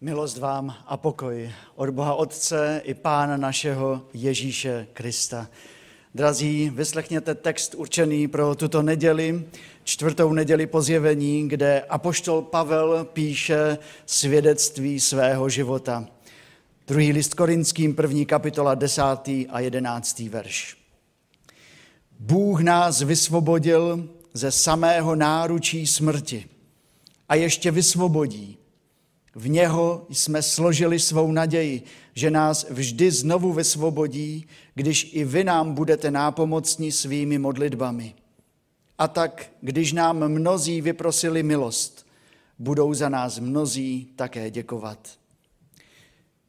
Milost vám a pokoj od Boha Otce i Pána našeho Ježíše Krista. Drazí, vyslechněte text určený pro tuto neděli, čtvrtou neděli po zjevení, kde apoštol Pavel píše svědectví svého života. Druhý list Korinským, 1. kapitola 10. a 11. verš. Bůh nás vysvobodil ze samého náručí smrti a ještě vysvobodí. V něho jsme složili svou naději, že nás vždy znovu vysvobodí, když i vy nám budete nápomocni svými modlitbami. A tak, když nám mnozí vyprosili milost, budou za nás mnozí také děkovat.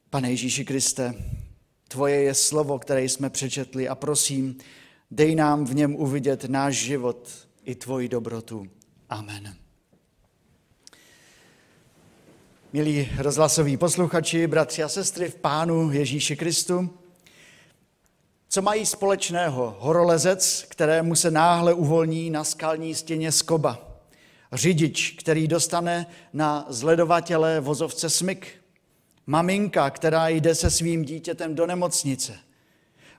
Pane Ježíši Kriste, tvoje je slovo, které jsme přečetli, a prosím, dej nám v něm uvidět náš život i tvoji dobrotu. Amen. Milí rozhlasoví posluchači, bratři a sestry v Pánu Ježíši Kristu, co mají společného horolezec, kterému se náhle uvolní na skalní stěně skoba, řidič, který dostane na zledovatele vozovce smyk, maminka, která jde se svým dítětem do nemocnice,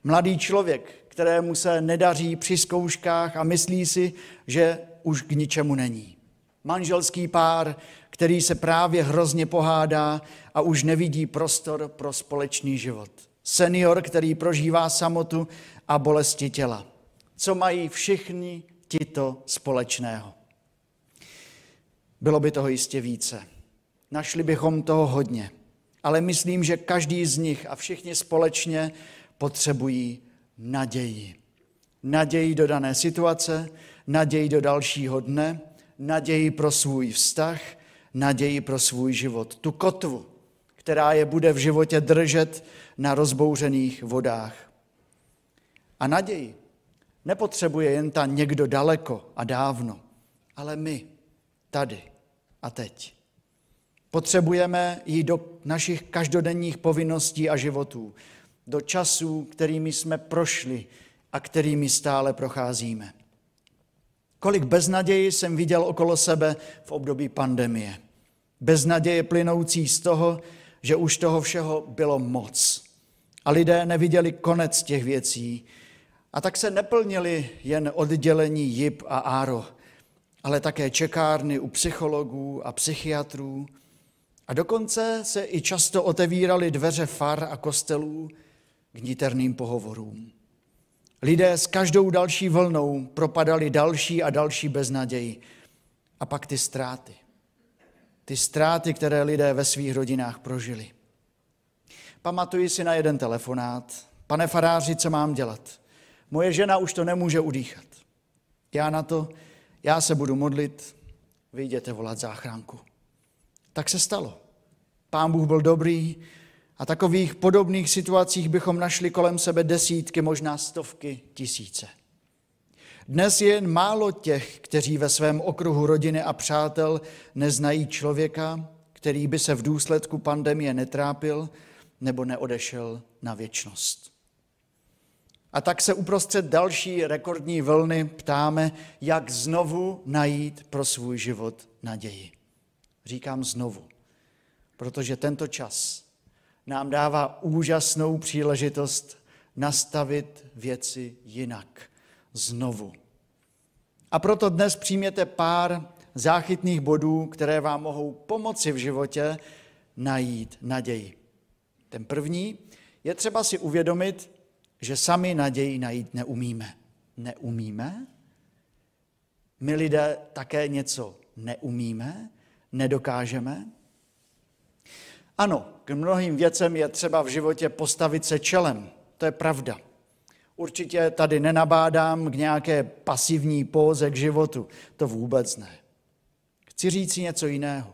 mladý člověk, kterému se nedaří při zkouškách a myslí si, že už k ničemu není, manželský pár, který se právě hrozně pohádá a už nevidí prostor pro společný život. Senior, který prožívá samotu a bolesti těla. Co mají všichni tito společného? Bylo by toho jistě více. Našli bychom toho hodně. Ale myslím, že každý z nich a všichni společně potřebují naději. Naději do dané situace, naději do dalšího dne, naději pro svůj vztah, naději pro svůj život, tu kotvu, která je bude v životě držet na rozbouřených vodách. A naději nepotřebuje jen ta někdo daleko a dávno, ale my, tady a teď. Potřebujeme ji do našich každodenních povinností a životů, do časů, kterými jsme prošli a kterými stále procházíme. Kolik beznaději jsem viděl okolo sebe v období pandemie. Beznaděje plynoucí z toho, že už toho všeho bylo moc. A lidé neviděli konec těch věcí. A tak se neplnili jen oddělení JIP a ARO, ale také čekárny u psychologů a psychiatrů. A dokonce se i často otevíraly dveře far a kostelů k niterným pohovorům. Lidé s každou další vlnou propadali další a další beznaději. A pak ty ztráty. Ty ztráty, které lidé ve svých rodinách prožili. Pamatuji si na jeden telefonát. Pane faráři, co mám dělat? Moje žena už to nemůže udýchat. Já na to, já se budu modlit, vy jděte volat záchranku. Tak se stalo. Pán Bůh byl dobrý, a takových podobných situacích bychom našli kolem sebe desítky, možná stovky, tisíce. Dnes je jen málo těch, kteří ve svém okruhu rodiny a přátel neznají člověka, který by se v důsledku pandemie netrápil nebo neodešel na věčnost. A tak se uprostřed další rekordní vlny ptáme, jak znovu najít pro svůj život naději. Říkám znovu, protože tento čas nám dává úžasnou příležitost nastavit věci jinak, znovu. A proto dnes přijměte pár záchytných bodů, které vám mohou pomoci v životě najít naději. Ten první je třeba si uvědomit, že sami naději najít neumíme. Neumíme? My lidé také něco neumíme, nedokážeme? Ano, k mnohým věcem je třeba v životě postavit se čelem. To je pravda. Určitě tady nenabádám k nějaké pasivní póze k životu. To vůbec ne. Chci říct si něco jiného.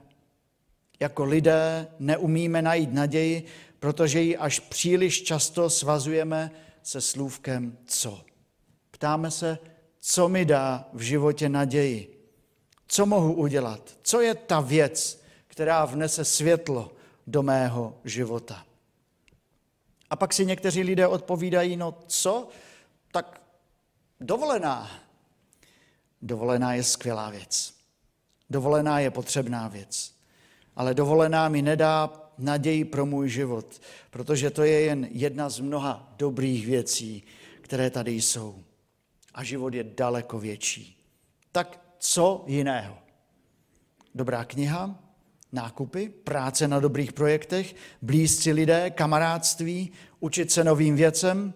Jako lidé neumíme najít naději, protože ji až příliš často svazujeme se slůvkem co. Ptáme se, co mi dá v životě naději. Co mohu udělat? Co je ta věc, která vnese světlo do mého života? A pak si někteří lidé odpovídají, no co? Tak dovolená. Dovolená je skvělá věc. Dovolená je potřebná věc. Ale dovolená mi nedá naději pro můj život, protože to je jen jedna z mnoha dobrých věcí, které tady jsou. A život je daleko větší. Tak co jiného? Dobrá kniha, nákupy, práce na dobrých projektech, blízcí lidé, kamarádství, učit se novým věcem.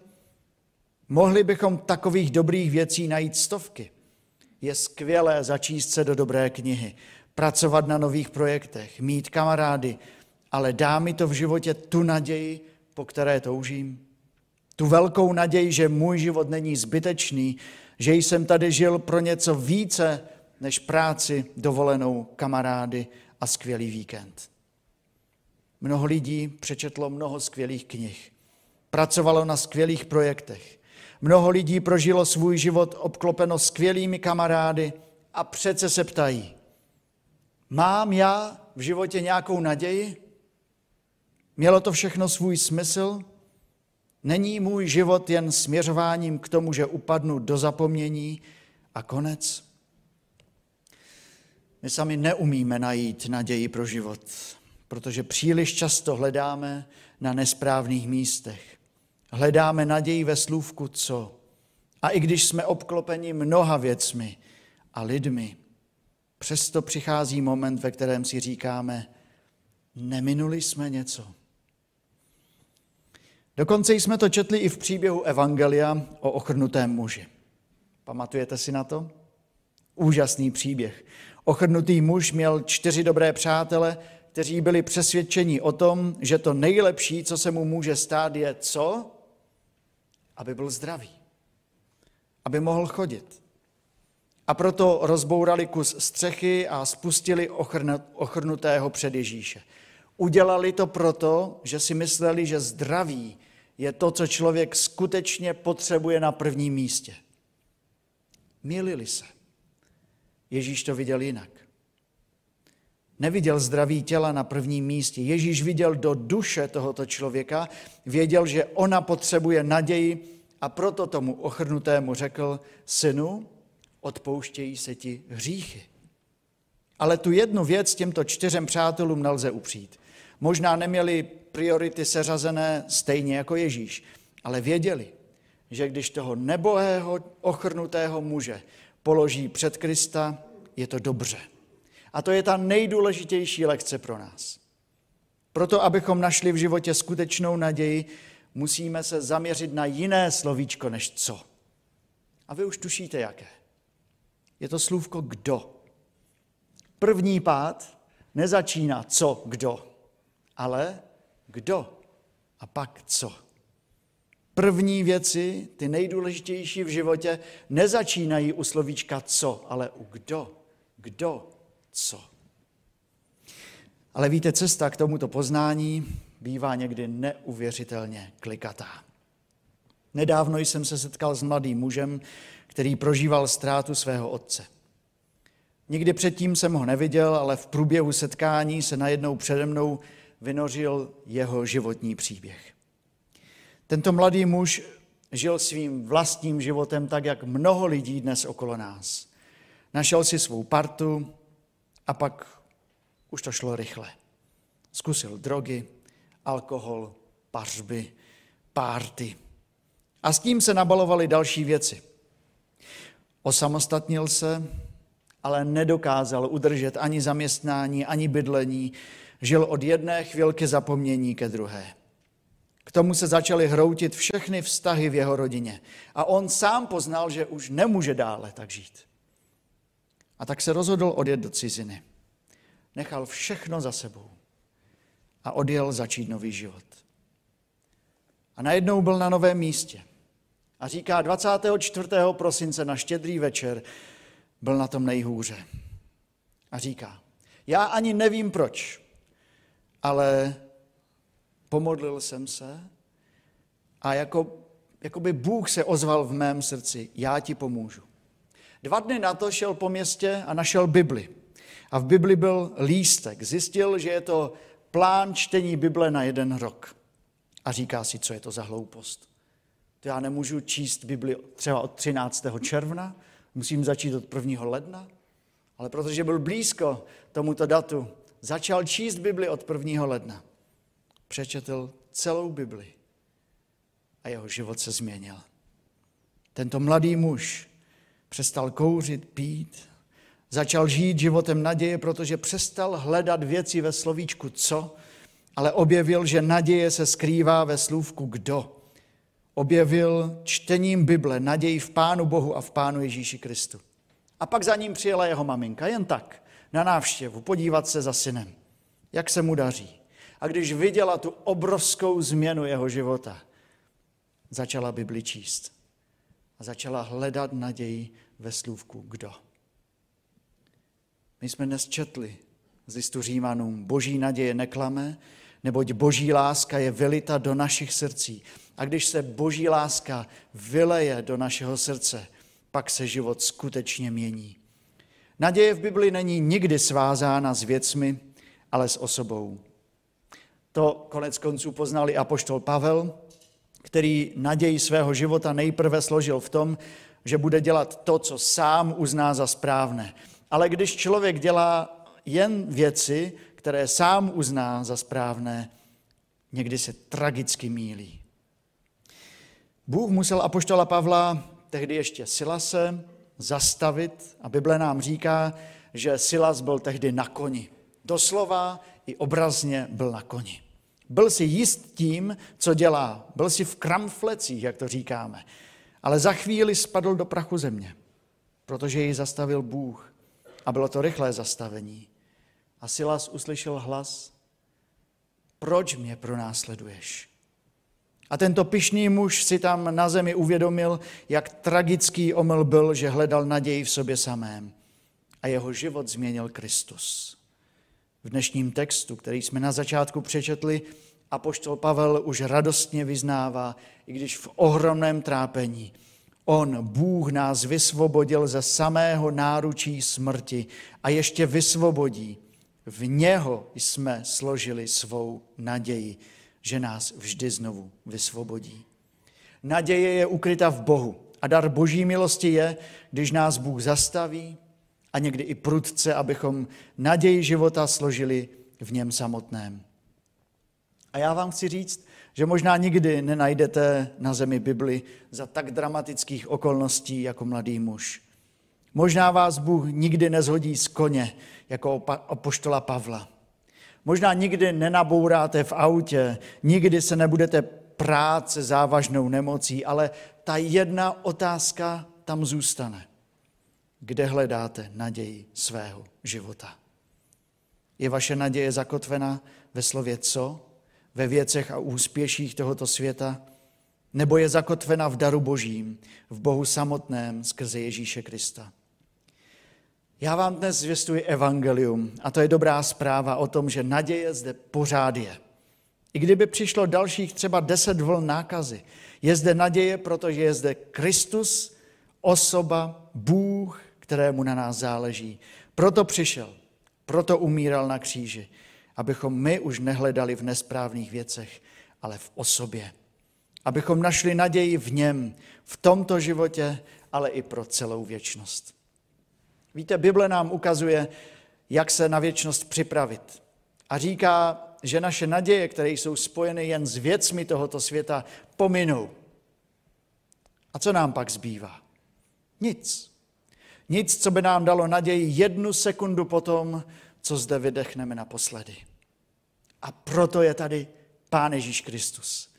Mohli bychom takových dobrých věcí najít stovky. Je skvělé začíst se do dobré knihy, pracovat na nových projektech, mít kamarády, ale dá mi to v životě tu naději, po které toužím. Tu velkou naději, že můj život není zbytečný, že jsem tady žil pro něco více než práci, dovolenou, kamarády a skvělý víkend. Mnoho lidí přečetlo mnoho skvělých knih, pracovalo na skvělých projektech. Mnoho lidí prožilo svůj život obklopeno skvělými kamarády a přece se ptají, mám já v životě nějakou naději? Mělo to všechno svůj smysl? Není můj život jen směřováním k tomu, že upadnu do zapomnění a konec? My sami neumíme najít naději pro život, protože příliš často hledáme na nesprávných místech. Hledáme naději ve slůvku co. A i když jsme obklopeni mnoha věcmi a lidmi, přesto přichází moment, ve kterém si říkáme, neminuli jsme něco. Dokonce jsme to četli i v příběhu Evangelia o ochrnutém muži. Pamatujete si na to? Úžasný příběh. Ochrnutý muž měl 4 dobré přátele, kteří byli přesvědčeni o tom, že to nejlepší, co se mu může stát, je co? Aby byl zdravý. Aby mohl chodit. A proto rozbourali kus střechy a spustili ochrnutého před Ježíše. Udělali to proto, že si mysleli, že zdraví je to, co člověk skutečně potřebuje na prvním místě. Mýlili se. Ježíš to viděl jinak. Neviděl zdraví těla na prvním místě. Ježíš viděl do duše tohoto člověka, věděl, že ona potřebuje naději a proto tomu ochrnutému řekl, synu, odpouštějí se ti hříchy. Ale tu jednu věc těmto 4 přátelům nelze upřít. Možná neměli priority seřazené stejně jako Ježíš, ale věděli, že když toho nebohého ochrnutého muže položí před Krista, je to dobře. A to je ta nejdůležitější lekce pro nás. Proto, abychom našli v životě skutečnou naději, musíme se zaměřit na jiné slovíčko než co. A vy už tušíte, jaké. Je to slůvko kdo. První pád nezačíná co, kdo, ale kdo a pak co. První věci, ty nejdůležitější v životě, nezačínají u slovíčka co, ale u kdo, co. Ale víte, cesta k tomuto poznání bývá někdy neuvěřitelně klikatá. Nedávno jsem se setkal s mladým mužem, který prožíval ztrátu svého otce. Nikdy předtím jsem ho neviděl, ale v průběhu setkání se najednou přede mnou vynořil jeho životní příběh. Tento mladý muž žil svým vlastním životem tak, jak mnoho lidí dnes okolo nás. Našel si svou partu a pak už to šlo rychle. Zkusil drogy, alkohol, pařby, párty. A s tím se nabalovaly další věci. Osamostatnil se, ale nedokázal udržet ani zaměstnání, ani bydlení. Žil od jedné chvilky zapomnění ke druhé. K tomu se začaly hroutit všechny vztahy v jeho rodině. A on sám poznal, že už nemůže dále tak žít. A tak se rozhodl odjet do ciziny. Nechal všechno za sebou. A odjel začít nový život. A najednou byl na novém místě. A říká 24. prosince na Štědrý večer byl na tom nejhůře. A říká, já ani nevím proč, ale pomodlil jsem se a jakoby Bůh se ozval v mém srdci, já ti pomůžu. 2 dny na to šel po městě a našel Bibli. A v Bibli byl lístek. Zjistil, že je to plán čtení Bible na 1 rok. A říká si, co je to za hloupost. To já nemůžu číst Bibli třeba od 13. června, musím začít od 1. ledna. Ale protože byl blízko tomuto datu, začal číst Bibli od 1. ledna. přečetl celou Bibli a jeho život se změnil. Tento mladý muž přestal kouřit, pít, začal žít životem naděje, protože přestal hledat věci ve slovíčku co, ale objevil, že naděje se skrývá ve slůvku kdo. Objevil čtením Bible naději v Pánu Bohu a v Pánu Ježíši Kristu. A pak za ním přijela jeho maminka, jen tak, na návštěvu, podívat se za synem, jak se mu daří. A když viděla tu obrovskou změnu jeho života, začala Bibli číst a začala hledat naději ve slůvku kdo. My jsme dnes četli z listu Římanům, boží naděje neklame, neboť boží láska je vylita do našich srdcí. A když se boží láska vyleje do našeho srdce, pak se život skutečně mění. Naděje v Bibli není nikdy svázána s věcmi, ale s osobou. To konec konců poznal i apoštol Pavel, který naději svého života nejprve složil v tom, že bude dělat to, co sám uzná za správné. Ale když člověk dělá jen věci, které sám uzná za správné, někdy se tragicky mýlí. Bůh musel apoštola Pavla, tehdy ještě Silase, zastavit a Bible nám říká, že Silas byl tehdy na koni. Doslova i obrazně byl na koni. Byl si jist tím, co dělá. Byl si v kramflecích, jak to říkáme. Ale za chvíli spadl do prachu země, protože jej zastavil Bůh. A bylo to rychlé zastavení. A Silas uslyšel hlas: proč mě pronásleduješ? A tento pyšný muž si tam na zemi uvědomil, jak tragický omyl byl, že hledal naději v sobě samém. A jeho život změnil Kristus. V dnešním textu, který jsme na začátku přečetli, apoštol Pavel už radostně vyznává, i když v ohromném trápení: on, Bůh, nás vysvobodil ze samého náručí smrti a ještě vysvobodí. V něho jsme složili svou naději, že nás vždy znovu vysvobodí. Naděje je ukryta v Bohu a dar boží milosti je, když nás Bůh zastaví a někdy i prudce, abychom naději života složili v něm samotném. A já vám chci říct, že možná nikdy nenajdete na zemi Bibli za tak dramatických okolností jako mladý muž. Možná vás Bůh nikdy nezhodí z koně jako apoštola Pavla. Možná nikdy nenabouráte v autě, nikdy se nebudete prát se závažnou nemocí, ale ta jedna otázka tam zůstane. Kde hledáte naději svého života? Je vaše naděje zakotvena ve slově co? Ve věcech a úspěších tohoto světa? Nebo je zakotvena v daru božím, v Bohu samotném skrze Ježíše Krista? Já vám dnes zvěstuji evangelium a to je dobrá zpráva o tom, že naděje zde pořád je. I kdyby přišlo dalších třeba 10 vln nákazy, je zde naděje, protože je zde Kristus, osoba, Bůh, kterému na nás záleží. Proto přišel, proto umíral na kříži, abychom my už nehledali v nesprávných věcech, ale v osobě. Abychom našli naději v něm, v tomto životě, ale i pro celou věčnost. Víte, Bible nám ukazuje, jak se na věčnost připravit. A říká, že naše naděje, které jsou spojeny jen s věcmi tohoto světa, pominou. A co nám pak zbývá? Nic. Nic, co by nám dalo naději jednu sekundu potom, co zde vydechneme naposledy. A proto je tady Pán Ježíš Kristus.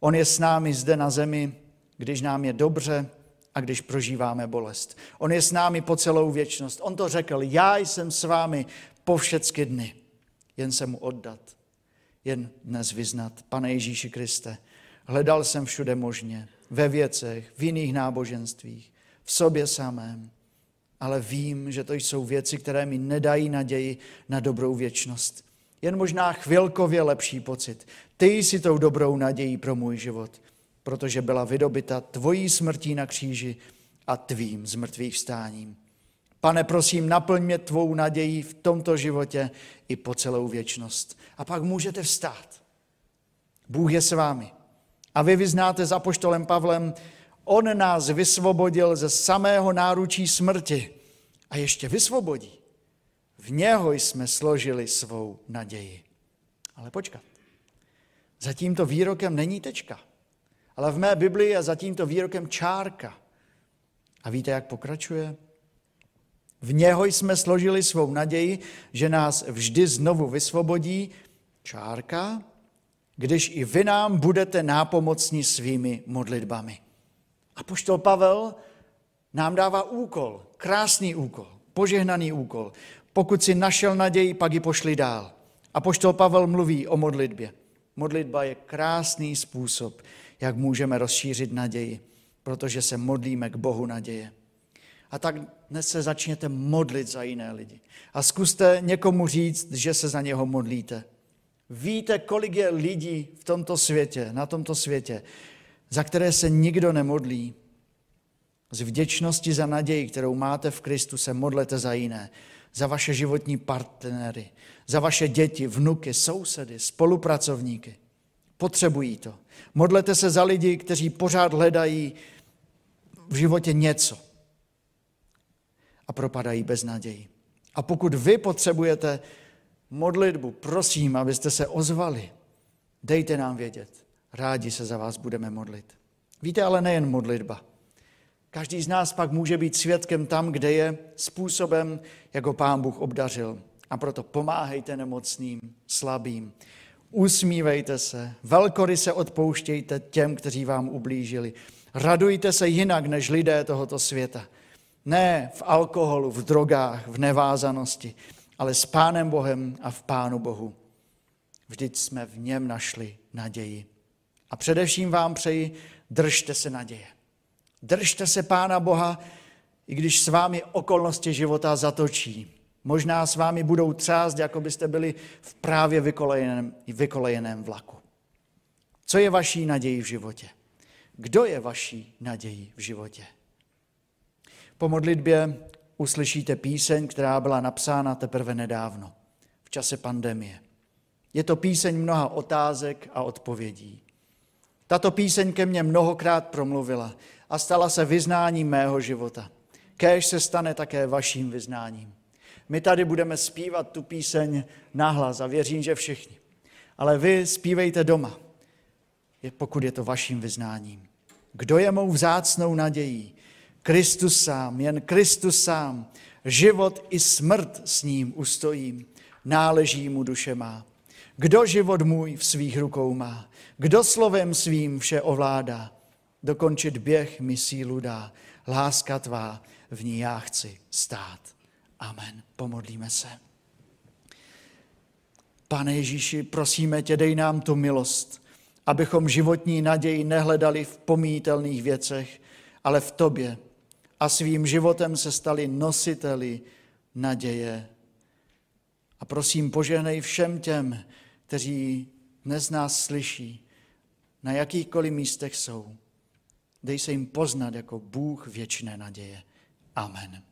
On je s námi zde na zemi, když nám je dobře a když prožíváme bolest. On je s námi po celou věčnost. On to řekl: já jsem s vámi po všechny dny. Jen se mu oddat, jen dnes vyznat: Pane Ježíši Kriste, hledal jsem všude možně, ve věcech, v jiných náboženstvích, v sobě samém, ale vím, že to jsou věci, které mi nedají naději na dobrou věčnost. Jen možná chvilkově lepší pocit. Ty jsi tou dobrou nadějí pro můj život, protože byla vydobita tvojí smrtí na kříži a tvým zmrtvýchvstáním. Pane, prosím, naplň mě tvou naději v tomto životě i po celou věčnost. A pak můžete vstát. Bůh je s vámi. A vy vyznáte s apoštolem Pavlem: on nás vysvobodil ze samého náručí smrti a ještě vysvobodí. V něho jsme složili svou naději. Ale počkat. Za tímto výrokem není tečka, ale v mé Biblii je za tímto výrokem čárka. A víte, jak pokračuje? V něho jsme složili svou naději, že nás vždy znovu vysvobodí, čárka, když i vy nám budete nápomocni svými modlitbami. Apoštol Pavel nám dává úkol, krásný úkol, požehnaný úkol. Pokud si našel naději, pak ji pošli dál. Apoštol Pavel mluví o modlitbě. Modlitba je krásný způsob, jak můžeme rozšířit naději, protože se modlíme k Bohu naděje. A tak dnes se začněte modlit za jiné lidi. A zkuste někomu říct, že se za něho modlíte. Víte, kolik je lidí v tomto světě, na tomto světě, za které se nikdo nemodlí. Z vděčnosti za naději, kterou máte v Kristu, se modlete za jiné. Za vaše životní partnery, za vaše děti, vnuky, sousedy, spolupracovníky. Potřebují to. Modlete se za lidi, kteří pořád hledají v životě něco a propadají bez naději. A pokud vy potřebujete modlitbu, prosím, abyste se ozvali. Dejte nám vědět. Rádi se za vás budeme modlit. Víte, ale nejen modlitba. Každý z nás pak může být svědkem tam, kde je, způsobem, jak ho Pán Bůh obdařil. A proto pomáhejte nemocným, slabým. Usmívejte se, velkoryse odpouštějte těm, kteří vám ublížili. Radujte se jinak než lidé tohoto světa. Ne v alkoholu, v drogách, v nevázanosti, ale s Pánem Bohem a v Pánu Bohu. Vždyť jsme v něm našli naději. A především vám přeji, držte se naděje. Držte se Pána Boha, i když s vámi okolnosti života zatočí. Možná s vámi budou třást, jako byste byli v právě vykolejeném vlaku. Co je vaší naději v životě? Kdo je vaší naději v životě? Po modlitbě uslyšíte píseň, která byla napsána teprve nedávno, v čase pandemie. Je to píseň mnoha otázek a odpovědí. Tato píseň ke mně mnohokrát promluvila a stala se vyznáním mého života. Kéž se stane také vaším vyznáním. My tady budeme zpívat tu píseň nahlas a věřím, že všichni. Ale vy zpívejte doma, pokud je to vaším vyznáním. Kdo je mou vzácnou nadějí? Kristus sám, jen Kristus sám. Život i smrt s ním ustojím. Náleží mu duše má. Kdo život můj v svých rukou má? Kdo slovem svým vše ovládá? Dokončit běh mi sílu dá. Láska tvá, v ní já chci stát. Amen. Pomodlíme se. Pane Ježíši, prosíme tě, dej nám tu milost, abychom životní naději nehledali v pomítelných věcech, ale v tobě a svým životem se stali nositeli naděje. A prosím, požehnej všem těm, kteří dnes nás slyší, na jakýchkoliv místech jsou. Dej se jim poznat jako Bůh věčné naděje. Amen.